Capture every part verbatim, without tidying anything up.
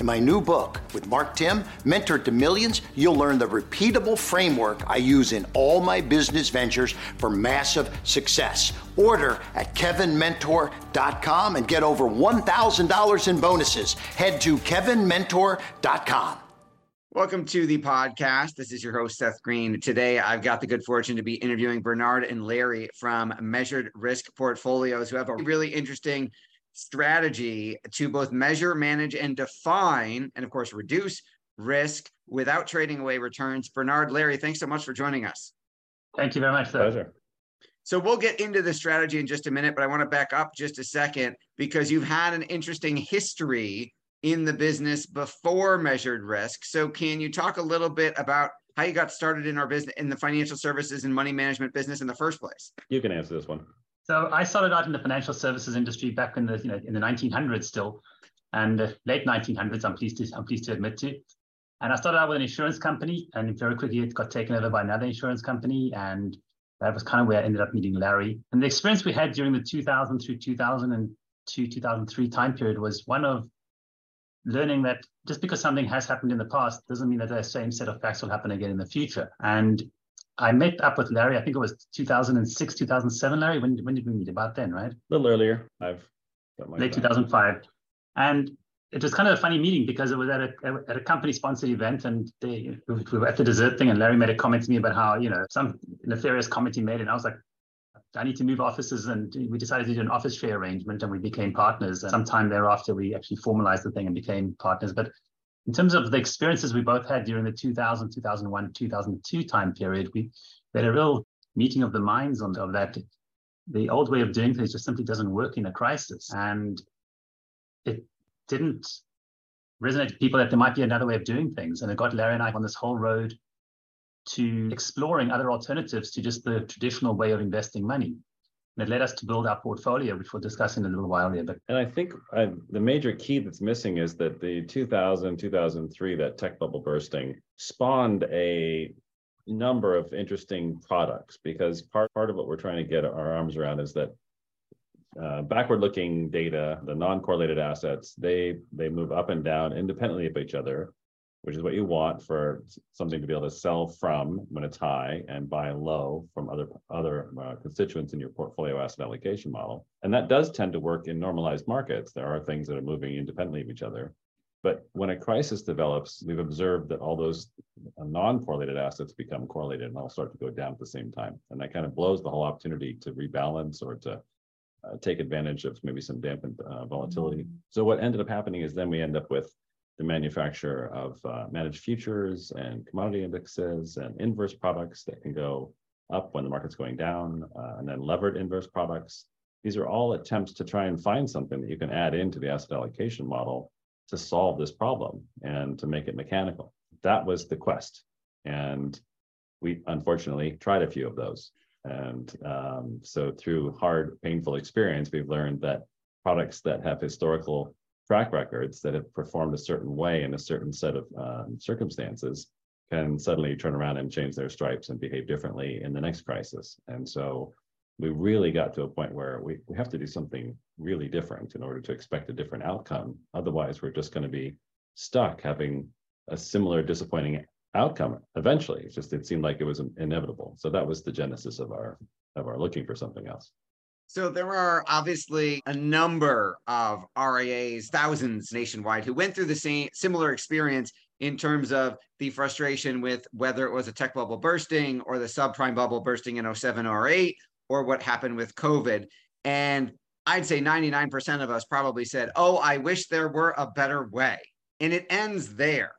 In my new book with Mark Tim, Mentor to Millions, you'll learn the repeatable framework I use in all my business ventures for massive success. Order at Kevin Mentor dot com and get over one thousand dollars in bonuses. Head to Kevin Mentor dot com. Welcome to the podcast. This is your host, Seth Greene. Today, I've got the good fortune to be interviewing Bernard and Larry from Measured Risk Portfolios, who have a really interesting strategy to both measure, manage, and define, and of course, reduce risk without trading away returns. Bernard, Larry, thanks so much for joining us. Thank you very much, sir. Pleasure. So we'll get into the strategy in just a minute, but I want to back up just a second because you've had an interesting history in the business before Measured Risk. So can you talk a little bit about how you got started in our business, in the financial services and money management business in the first place? You can answer this one. So I started out in the financial services industry back in the you know in the nineteen hundreds still, and uh, late nineteen hundreds. I'm pleased to I'm pleased to admit to. And I started out with an insurance company, and very quickly it got taken over by another insurance company, and that was kind of where I ended up meeting Larry. And the experience we had during the two thousand through two thousand two, two thousand three time period was one of learning that just because something has happened in the past doesn't mean that the same set of facts will happen again in the future. And I met up with Larry, I think it was two thousand six, two thousand seven, Larry. When, when did we meet? About then, right? A little earlier. I've got my Late time. two thousand five. And it was kind of a funny meeting because it was at a at a company-sponsored event, and they, we were at the dessert thing, and Larry made a comment to me about how, you know, some nefarious comment he made, and I was like, I need to move offices, and we decided to do an office share arrangement, and we became partners. And sometime thereafter, we actually formalized the thing and became partners. But in terms of the experiences we both had during the two thousand, two thousand one, two thousand two time period, we had a real meeting of the minds on of that. The old way of doing things just simply doesn't work in a crisis. And it didn't resonate to people that there might be another way of doing things. And it got Larry and I on this whole road to exploring other alternatives to just the traditional way of investing money. And it led us to build our portfolio, which we'll discuss in a little while here. But and I think I, the major key that's missing is that the two thousand, two thousand three, that tech bubble bursting spawned a number of interesting products, because part, part of what we're trying to get our arms around is that uh, backward-looking data, the non-correlated assets, they they move up and down independently of each other, which is what you want for something to be able to sell from when it's high and buy low from other other uh, constituents in your portfolio asset allocation model. And that does tend to work in normalized markets. There are things that are moving independently of each other. But when a crisis develops, we've observed that all those non-correlated assets become correlated and all start to go down at the same time. And that kind of blows the whole opportunity to rebalance or to uh, take advantage of maybe some dampened uh, volatility. Mm-hmm. So what ended up happening is then we end up with the manufacture of uh, managed futures and commodity indexes and inverse products that can go up when the market's going down, uh, and then levered inverse products. These are all attempts to try and find something that you can add into the asset allocation model to solve this problem and to make it mechanical. That was the quest. And we unfortunately tried a few of those. And um, so through hard, painful experience, we've learned that products that have historical track records that have performed a certain way in a certain set of um, circumstances can suddenly turn around and change their stripes and behave differently in the next crisis. And so we really got to a point where we, we have to do something really different in order to expect a different outcome. Otherwise, we're just going to be stuck having a similar disappointing outcome eventually. It's just, it seemed like it was inevitable. So that was the genesis of our of our looking for something else. So there are obviously a number of R I As, thousands nationwide, who went through the same similar experience in terms of the frustration with whether it was a tech bubble bursting or the subprime bubble bursting in oh seven or oh eight, or what happened with COVID. And I'd say ninety-nine percent of us probably said, oh, I wish there were a better way. And it ends there.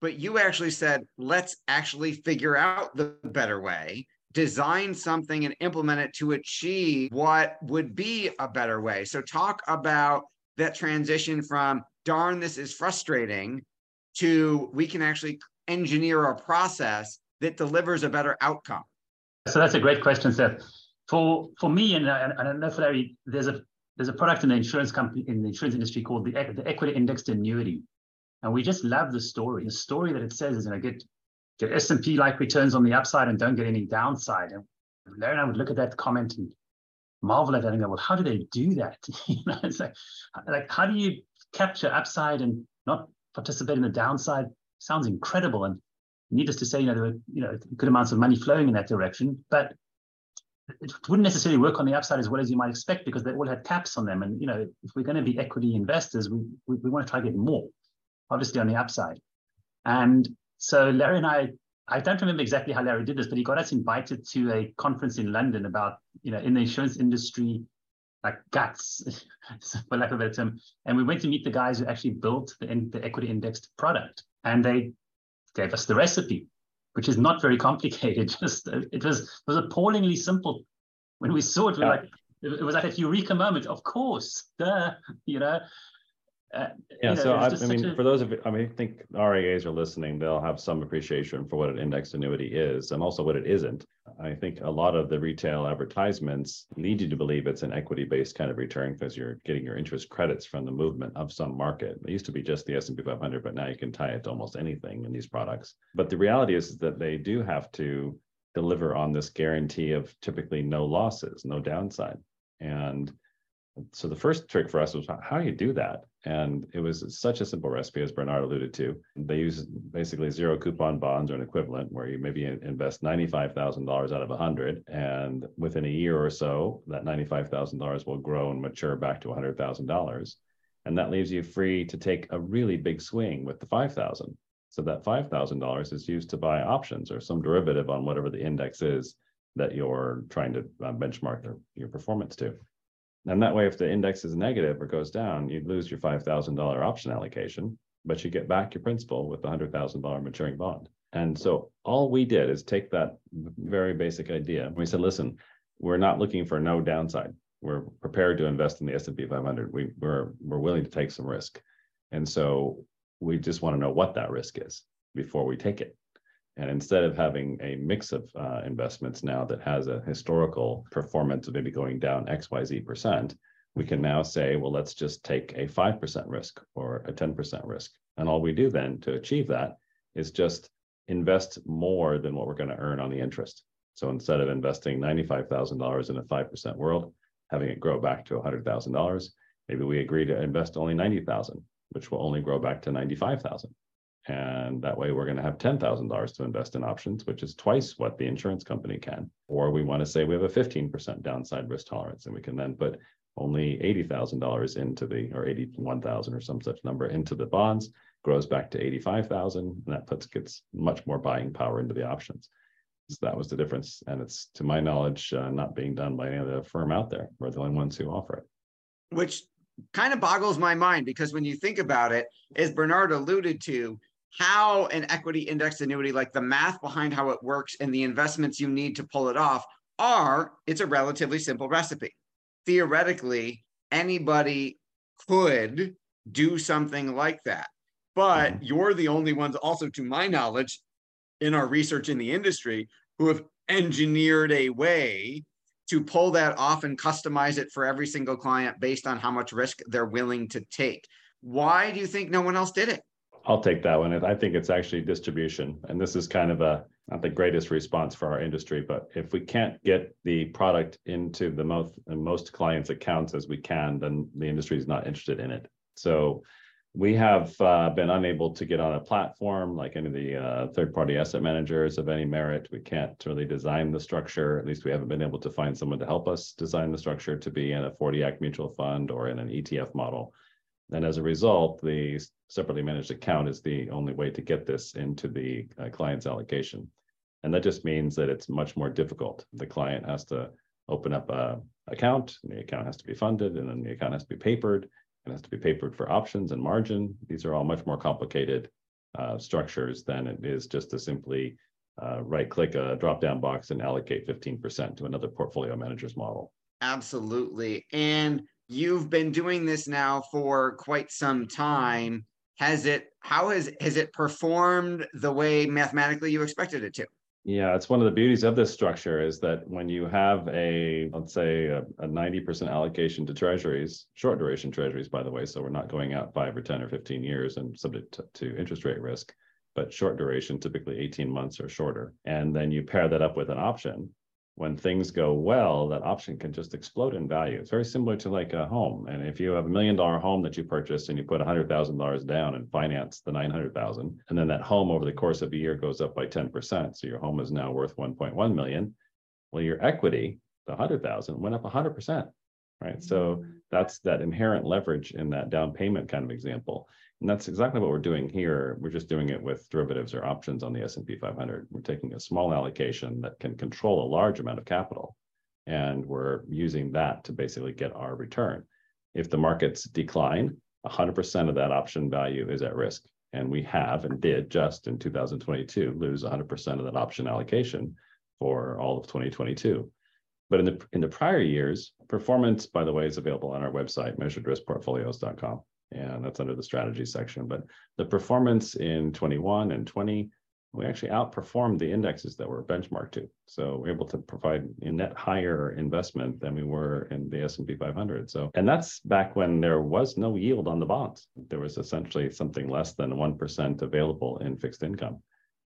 But you actually said, let's actually figure out the better way, design something and implement it to achieve what would be a better way. So talk about that transition from, darn, this is frustrating, to we can actually engineer a process that delivers a better outcome. So that's a great question, Seth. For for me, and, and, and I know for Larry, there's a there's a product in the insurance company in the insurance industry called the, the equity indexed annuity, and we just love the story. The story that it says is, you know, get get S and P like returns on the upside and don't get any downside. And Larry and I would look at that comment and marvel at that and go, well, how do they do that? You know, it's like like how do you capture upside and not participate in the downside? Sounds incredible, and needless to say, you know, there were you know good amounts of money flowing in that direction, but it wouldn't necessarily work on the upside as well as you might expect because they all had caps on them. And, you know, if we're going to be equity investors, we, we, we want to try to get more, obviously, on the upside. And so Larry and I, I don't remember exactly how Larry did this, but he got us invited to a conference in London about, you know, in the insurance industry, like guts, for lack of a better term. And we went to meet the guys who actually built the, the equity indexed product. And they gave us the recipe, which is not very complicated. Just it was it was appallingly simple. When we saw it, we were yeah. like it, it was like a eureka moment. Of course, duh, you know. Uh, yeah. You know, so I, I mean, a... for those of I mean, I think R I As are listening. They'll have some appreciation for what an indexed annuity is, and also what it isn't. I think a lot of the retail advertisements lead you to believe it's an equity-based kind of return because you're getting your interest credits from the movement of some market. It used to be just the S and P five hundred, but now you can tie it to almost anything in these products. But the reality is that they do have to deliver on this guarantee of typically no losses, no downside. And so the first trick for us was how do you do that? And it was such a simple recipe, as Bernard alluded to. They use basically zero coupon bonds or an equivalent where you maybe invest ninety-five thousand dollars out of one hundred. And within a year or so, that ninety-five thousand dollars will grow and mature back to one hundred thousand dollars. And that leaves you free to take a really big swing with the five thousand dollars. So that five thousand dollars is used to buy options or some derivative on whatever the index is that you're trying to benchmark your performance to. And that way, if the index is negative or goes down, you'd lose your five thousand dollars option allocation, but you get back your principal with the one hundred thousand dollars maturing bond. And so all we did is take that very basic idea. We said, listen, we're not looking for no downside. We're prepared to invest in the S and P five hundred. We, we're, we're willing to take some risk. And so we just want to know what that risk is before we take it. And instead of having a mix of uh, investments now that has a historical performance of maybe going down X Y Z percent, we can now say, well, let's just take a five percent risk or a ten percent risk. And all we do then to achieve that is just invest more than what we're going to earn on the interest. So instead of investing ninety-five thousand dollars in a five percent world, having it grow back to one hundred thousand dollars, maybe we agree to invest only ninety thousand dollars, which will only grow back to ninety-five thousand dollars. And that way we're going to have ten thousand dollars to invest in options, which is twice what the insurance company can. Or we want to say we have a fifteen percent downside risk tolerance, and we can then put only eighty thousand dollars into the, or eighty-one thousand or some such number into the bonds, grows back to eighty-five thousand, and that puts gets much more buying power into the options. So that was the difference. And it's, to my knowledge, uh, not being done by any other firm out there. We're the only ones who offer it. Which kind of boggles my mind, because when you think about it, as Bernard alluded to, how an equity index annuity, like the math behind how it works and the investments you need to pull it off are, it's a relatively simple recipe. Theoretically, anybody could do something like that, but you're the only ones also, to my knowledge, in our research in the industry, who have engineered a way to pull that off and customize it for every single client based on how much risk they're willing to take. Why do you think no one else did it? I'll take that one. I think it's actually distribution. And this is kind of a, not the greatest response for our industry, but if we can't get the product into the most, the most clients' accounts as we can, then the industry is not interested in it. So we have uh, been unable to get on a platform like any of the uh, third-party asset managers of any merit. We can't really design the structure. At least we haven't been able to find someone to help us design the structure to be in a forty act mutual fund or in an E T F model. And as a result, the separately managed account is the only way to get this into the uh, client's allocation. And that just means that it's much more difficult. The client has to open up a account, and the account has to be funded, and then the account has to be papered, and has to be papered for options and margin. These are all much more complicated uh, structures than it is just to simply uh, right-click a drop-down box and allocate fifteen percent to another portfolio manager's model. Absolutely. And you've been doing this now for quite some time. Has it, how has, has it performed the way mathematically you expected it to? Yeah, it's one of the beauties of this structure is that when you have a, let's say a, a ninety percent allocation to treasuries, short duration treasuries, by the way, so we're not going out five or ten or fifteen years and subject to, to interest rate risk, but short duration, typically eighteen months or shorter. And then you pair that up with an option. When things go well, that option can just explode in value. It's very similar to like a home. And if you have a million dollar home that you purchased and you put one hundred thousand dollars down and finance the nine hundred thousand, and then that home over the course of a year goes up by ten percent. So your home is now worth one point one million. Well, your equity, the one hundred thousand, went up one hundred percent, right? So that's that inherent leverage in that down payment kind of example. And that's exactly what we're doing here. We're just doing it with derivatives or options on the S and P five hundred. We're taking a small allocation that can control a large amount of capital, and we're using that to basically get our return. If the markets decline, one hundred percent of that option value is at risk. And we have and did just in two thousand twenty-two lose one hundred percent of that option allocation for all of twenty twenty-two. But in the, in the prior years, performance, by the way, is available on our website, measured risk portfolios dot com. And that's under the strategy section. But the performance in twenty-one and twenty, we actually outperformed the indexes that we're benchmarked to. So we're able to provide a net higher investment than we were in the S and P five hundred. So, and that's back when there was no yield on the bonds. There was essentially something less than one percent available in fixed income.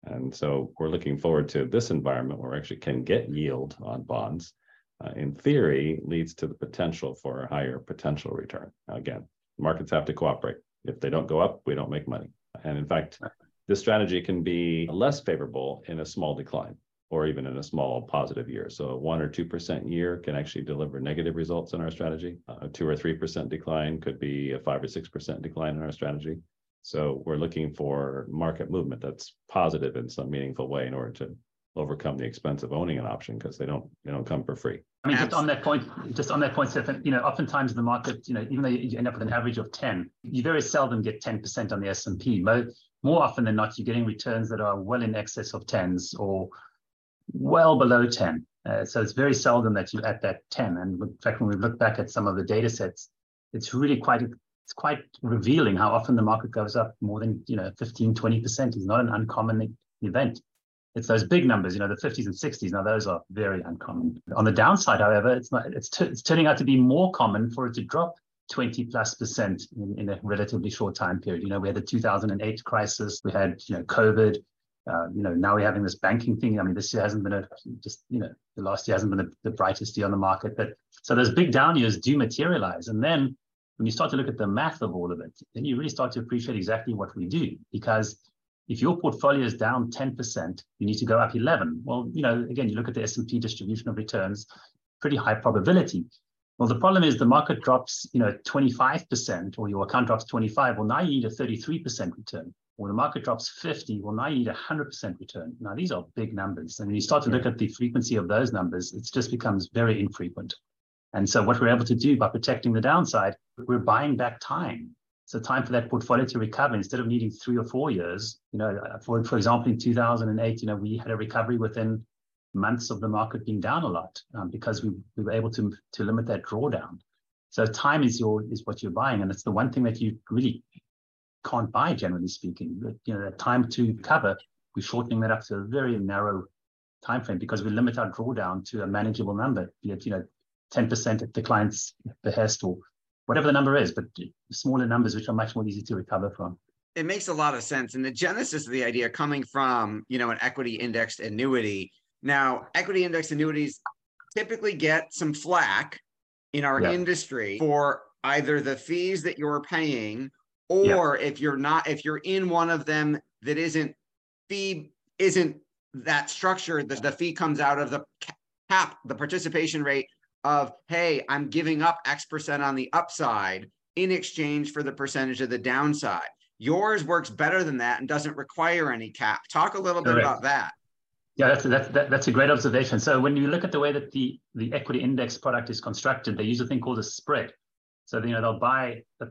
And so we're looking forward to this environment where we actually can get yield on bonds. Uh, in theory, leads to the potential for a higher potential return. Again, markets have to cooperate. If they don't go up, we don't make money. And in fact, this strategy can be less favorable in a small decline or even in a small positive year. So a one or two percent year can actually deliver negative results in our strategy. A two or three percent decline could be a five or six percent decline in our strategy. So we're looking for market movement that's positive in some meaningful way in order to overcome the expense of owning an option, because they don't they don't come for free. I mean, just on that point, just on that point, Seth, you know, oftentimes the market, you know, even though you end up with an average of ten, you very seldom get ten percent on the S and P. More often than not, you're getting returns that are well in excess of tens or well below ten. Uh, so it's very seldom that you're at that ten. And in fact, when we look back at some of the data sets, it's really quite it's quite revealing how often the market goes up more than, you know, fifteen, twenty percent is not an uncommon event. It's those big numbers, you know, the fifties and sixties. Now, those are very uncommon. On the downside, however, it's not, it's, t- it's turning out to be more common for it to drop twenty plus percent in, in a relatively short time period. You know, we had the two thousand eight crisis. We had, you know, COVID. Uh, you know, now we're having this banking thing. I mean, this year hasn't been a, just, you know, the last year hasn't been a, the brightest year on the market. But so those big down years do materialize. And then when you start to look at the math of all of it, then you really start to appreciate exactly what we do, because if your portfolio is down ten percent, you need to go up eleven. Well, you know, again, you look at the S and P distribution of returns, pretty high probability. Well, the problem is the market drops, you know, twenty-five percent, or your account drops twenty-five. Well, now you need a thirty-three percent return. Or the market drops fifty. Well, now you need a one hundred percent return. Now, these are big numbers. And when you start to look at the frequency of those numbers, it just becomes very infrequent. And so what we're able to do by protecting the downside, we're buying back time. So time for that portfolio to recover instead of needing three or four years. You know, for, for example, in two thousand eight, you know, we had a recovery within months of the market being down a lot um, because we, we were able to, to limit that drawdown. So time is your is what you're buying. And it's the one thing that you really can't buy, generally speaking. You know, that time to recover, we're shortening that up to a very narrow time frame because we limit our drawdown to a manageable number, be it, you know, ten percent at the client's behest or whatever the number is, but smaller numbers, which are much more easy to recover from. It makes a lot of sense. And the genesis of the idea coming from, you know, an equity indexed annuity. Now, equity indexed annuities typically get some flack in our yeah. industry for either the fees that you're paying, or yeah. if you're not, if you're in one of them that isn't fee, isn't that structured, the, the fee comes out of the cap, the participation rate of, hey, I'm giving up X percent on the upside in exchange for the percentage of the downside. Yours works better than that and doesn't require any cap. Talk a little bit Correct. About that. Yeah, that's, that's, that, that's a great observation. So when you look at the way that the, the equity index product is constructed, they use a thing called a spread. So, you know, they'll buy a,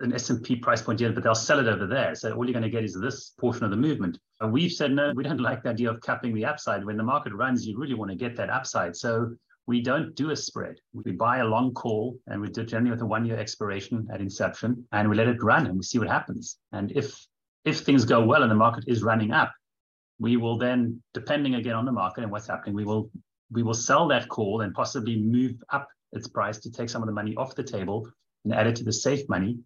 an S and P price point here, but they'll sell it over there. So all you're going to get is this portion of the movement. And we've said, no, we don't like the idea of capping the upside. When the market runs, you really want to get that upside. So we don't do a spread. We buy a long call, and we do it generally with a one-year expiration at inception, and we let it run and we see what happens. And if if things go well and the market is running up, we will then, depending again on the market and what's happening, we will we will sell that call and possibly move up its price to take some of the money off the table and add it to the safe money,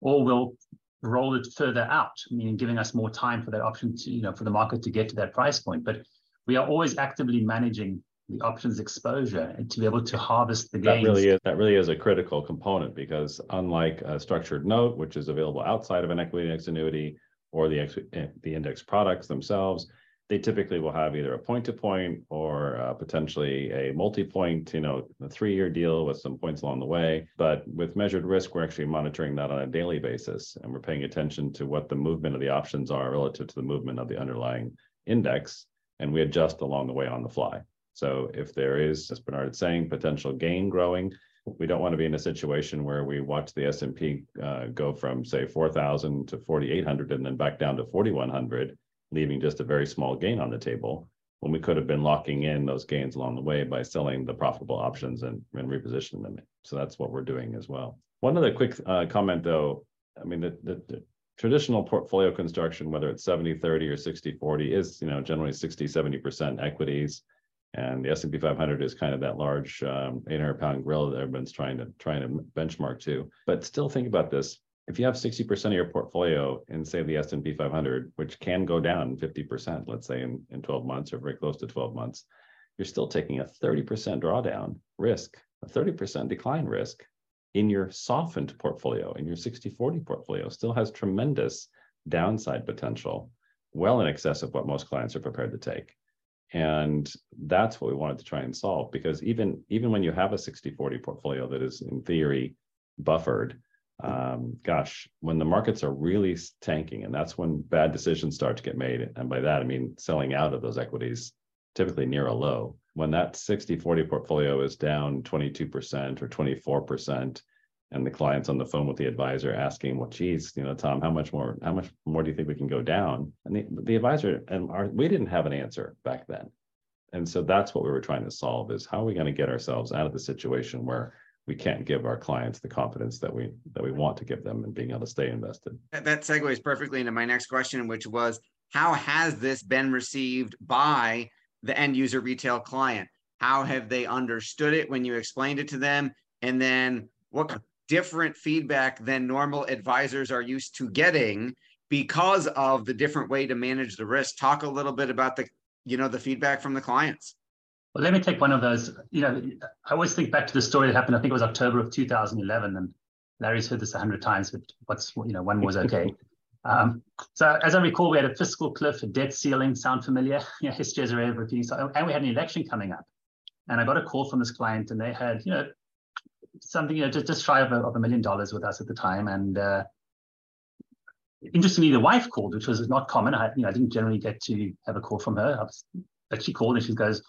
or we'll roll it further out, meaning giving us more time for that option to, you know, for the market to get to that price point. But we are always actively managing the options exposure and to be able to harvest the gains. That really is, that really is a critical component, because unlike a structured note, which is available outside of an equity index annuity or the, ex- the index products themselves, they typically will have either a point-to-point or uh, potentially a multi-point, you know, a three-year deal with some points along the way. But with measured risk, we're actually monitoring that on a daily basis, and we're paying attention to what the movement of the options are relative to the movement of the underlying index, and we adjust along the way on the fly. So if there is, as Bernard is saying, potential gain growing, we don't want to be in a situation where we watch the S and P uh, go from, say, four thousand to forty-eight hundred and then back down to forty-one hundred, leaving just a very small gain on the table, when we could have been locking in those gains along the way by selling the profitable options and, and repositioning them. So that's what we're doing as well. One other quick uh, comment, though, I mean, the, the, the traditional portfolio construction, whether it's seventy thirty or sixty forty, is, you know, generally sixty, seventy percent equities. And the S and P five hundred is kind of that large um, eight hundred pound gorilla that everyone's trying to trying to benchmark to. But still think about this. If you have sixty percent of your portfolio in, say, the S and P five hundred, which can go down fifty percent, let's say in, in twelve months or very close to twelve months, you're still taking a thirty percent drawdown risk, a thirty percent decline risk in your softened portfolio. In your sixty forty portfolio, still has tremendous downside potential, well in excess of what most clients are prepared to take. And that's what we wanted to try and solve, because even, even when you have a sixty forty portfolio that is in theory buffered, um, gosh, when the markets are really tanking, and that's when bad decisions start to get made. And by that, I mean selling out of those equities, typically near a low. When that sixty forty portfolio is down twenty-two percent or twenty-four percent, and the client's on the phone with the advisor asking, well, geez, you know, Tom, how much more, how much more do you think we can go down? And the, the advisor, and our, we didn't have an answer back then. And so that's what we were trying to solve, is how are we going to get ourselves out of the situation where we can't give our clients the confidence that we, that we want to give them and being able to stay invested. That segues perfectly into my next question, which was, how has this been received by the end user retail client? How have they understood it when you explained it to them? And then what different feedback than normal advisors are used to getting because of the different way to manage the risk? Talk a little bit about the, you know, the feedback from the clients. Well, let me take one of those. You know, I always think back to the story that happened, I think it was October of two thousand eleven, and Larry's heard this a hundred times, but what's, you know, one was okay. um, so as I recall, we had a fiscal cliff, a debt ceiling, sound familiar? You know, history is a way of repeating. So, and we had an election coming up, and I got a call from this client, and they had, you know, something, you know, just, just shy of a, of a million dollars with us at the time. And uh, interestingly, the wife called, which was not common. I, you know, I didn't generally get to have a call from her, was, but she called and she goes,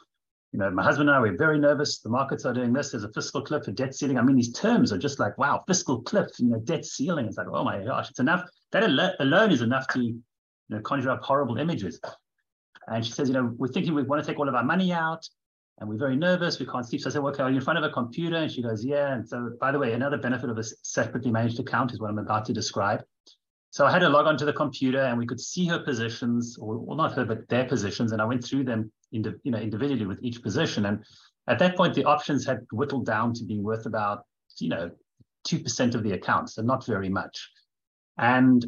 you know, my husband and I, we're very nervous. The markets are doing this. There's a fiscal cliff, a debt ceiling. I mean, these terms are just like, wow, fiscal cliff, you know, debt ceiling. It's like, oh my gosh, it's enough. That al- alone is enough to, you know, conjure up horrible images. And she says, you know, we're thinking we want to take all of our money out. And we're very nervous, we can't sleep. So I said, well, okay, are you in front of a computer? And she goes, yeah. And so, by the way, another benefit of a separately managed account is what I'm about to describe. So I had her log onto the computer, and we could see her positions, or well, not her, but their positions. And I went through them in, you know, individually with each position. And at that point, the options had whittled down to being worth about, you know, two percent of the account, so not very much. And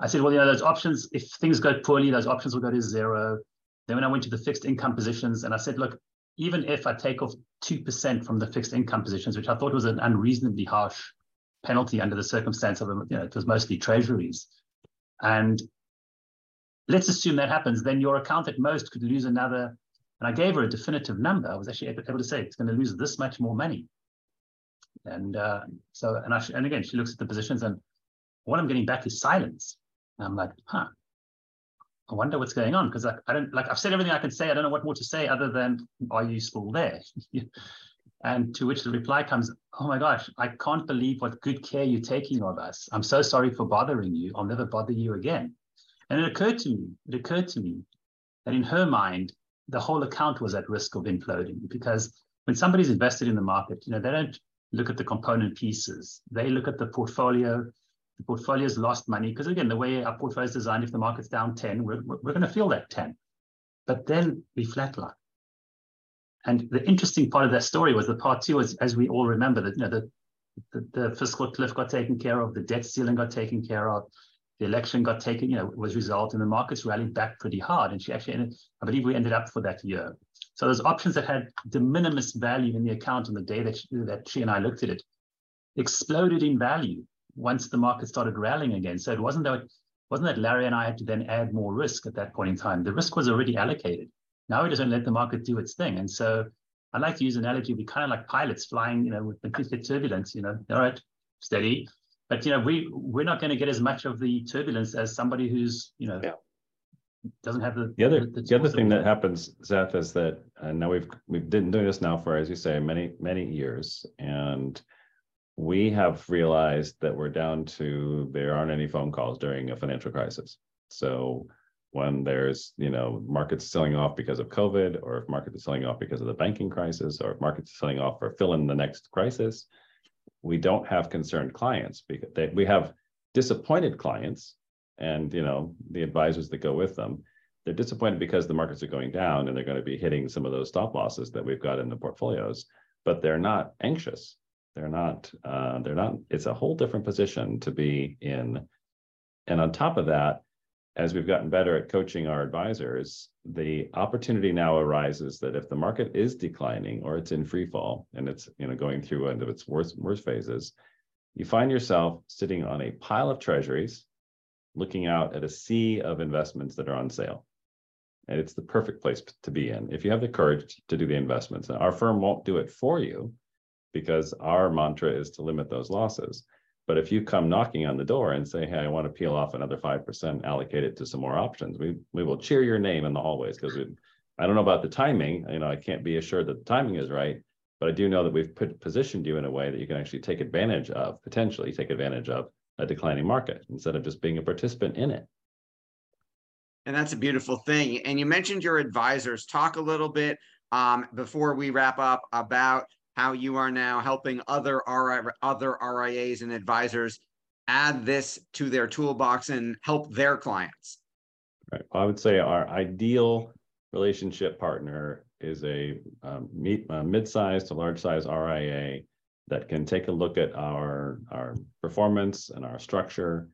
I said, well, you know, those options, if things go poorly, those options will go to zero. Then when I went to the fixed income positions, and I said, look, even if I take off two percent from the fixed income positions, which I thought was an unreasonably harsh penalty under the circumstance of, you know, it was mostly treasuries. And let's assume that happens, then your account at most could lose another, and I gave her a definitive number. I was actually able to say, it's going to lose this much more money. And uh, so, and, I, and again, she looks at the positions, and what I'm getting back is silence. And I'm like, huh, I wonder what's going on. Because I, I don't, like I've said everything I can say. I don't know what more to say other than, are you still there? And to which the reply comes, oh my gosh, I can't believe what good care you're taking of us. I'm so sorry for bothering you. I'll never bother you again. And it occurred to me, it occurred to me that in her mind, the whole account was at risk of imploding, because when somebody's invested in the market, you know, they don't look at the component pieces. They look at the portfolio. The portfolio's lost money, because again, the way our portfolio is designed, if the market's down ten, we're, we're going to feel that ten. But then we flatline. And the interesting part of that story was the part two, was, as we all remember, that you know, the, the, the fiscal cliff got taken care of, the debt ceiling got taken care of, the election got taken, you know, was resolved, and the markets rallied back pretty hard. And she actually ended, I believe we ended up for that year. So those options that had de minimis value in the account on the day that she, that she and I looked at it, exploded in value once the market started rallying again. So it wasn't that, it wasn't that Larry and I had to then add more risk at that point in time. The risk was already allocated. Now we just don't let the market do its thing. And so I like to use an analogy, we kind of like pilots flying, you know, with complete turbulence, you know, all right, steady. But, you know, we, we're not going to get as much of the turbulence as somebody who's, you know, yeah. doesn't have the... The other, the, the the other thing that happens, Seth, is that uh, now we've, we've been doing this now for, as you say, many, many years. And we have realized that we're down to, there aren't any phone calls during a financial crisis. So when there's, you know, markets selling off because of COVID, or if markets are selling off because of the banking crisis, or if markets are selling off for fill in the next crisis, we don't have concerned clients, because they, we have disappointed clients and, you know, the advisors that go with them. They're disappointed because the markets are going down and they're going to be hitting some of those stop losses that we've got in the portfolios, but they're not anxious. They're not, uh, they're not, it's a whole different position to be in. And on top of that, as we've gotten better at coaching our advisors, the opportunity now arises that if the market is declining or it's in free fall and it's, you know, going through one of its worst, worst phases, you find yourself sitting on a pile of treasuries, looking out at a sea of investments that are on sale. And it's the perfect place to be in if you have the courage to do the investments. Now, our firm won't do it for you because our mantra is to limit those losses. But if you come knocking on the door and say, hey, I want to peel off another five percent, allocate it to some more options, we we will cheer your name in the hallways, because I don't know about the timing. You know, I can't be assured that the timing is right, but I do know that we've put, positioned you in a way that you can actually take advantage of, potentially take advantage of a declining market instead of just being a participant in it. And that's a beautiful thing. And you mentioned your advisors. Talk a little bit um, before we wrap up about how you are now helping other R I, other R I As and advisors add this to their toolbox and help their clients. Right. Well, I would say our ideal relationship partner is a, um, a mid-sized to large-sized R I A that can take a look at our, our performance and our structure.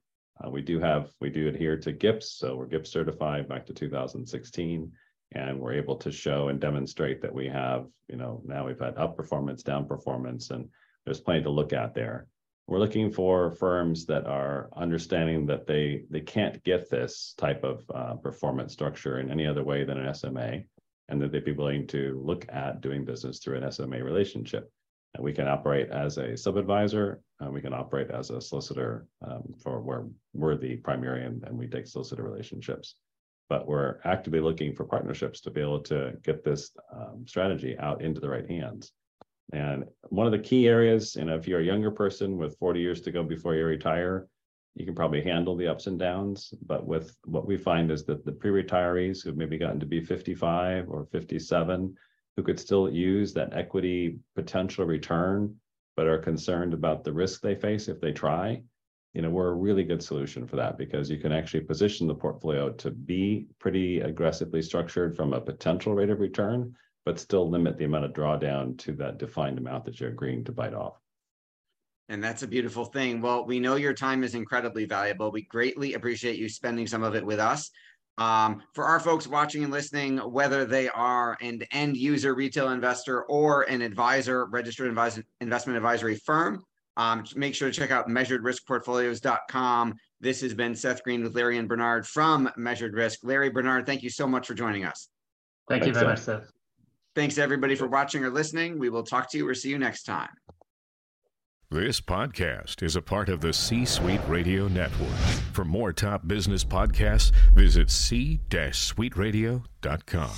Uh, we do have, we do adhere to GIPS, so we're GIPS certified back to two thousand sixteen. And we're able to show and demonstrate that we have, you know, now we've had up performance, down performance, and there's plenty to look at there. We're looking for firms that are understanding that they, they can't get this type of uh, performance structure in any other way than an S M A, and that they'd be willing to look at doing business through an S M A relationship. And we can operate as a sub-advisor, and we can operate as a solicitor um, for where we're the primary and, and we take solicitor relationships. But we're actively looking for partnerships to be able to get this um, strategy out into the right hands. And one of the key areas, you know, if you're a younger person with forty years to go before you retire, you can probably handle the ups and downs. But with what we find is that the pre-retirees who've maybe gotten to be fifty-five or fifty-seven, who could still use that equity potential return, but are concerned about the risk they face if they try, you know, we're a really good solution for that, because you can actually position the portfolio to be pretty aggressively structured from a potential rate of return, but still limit the amount of drawdown to that defined amount that you're agreeing to bite off. And that's a beautiful thing. Well, we know your time is incredibly valuable. We greatly appreciate you spending some of it with us. Um, for our folks watching and listening, whether they are an end user retail investor or an advisor, registered advisor, investment advisory firm, Um, make sure to check out measured risk portfolios dot com. This has been Seth Greene with Larry and Bernard from Measured Risk. Larry, Bernard, thank you so much for joining us. Thank Thanks you very much, Seth. Thanks, everybody, for watching or listening. We will talk to you or see you next time. This podcast is a part of the C-Suite Radio Network. For more top business podcasts, visit c suite radio dot com.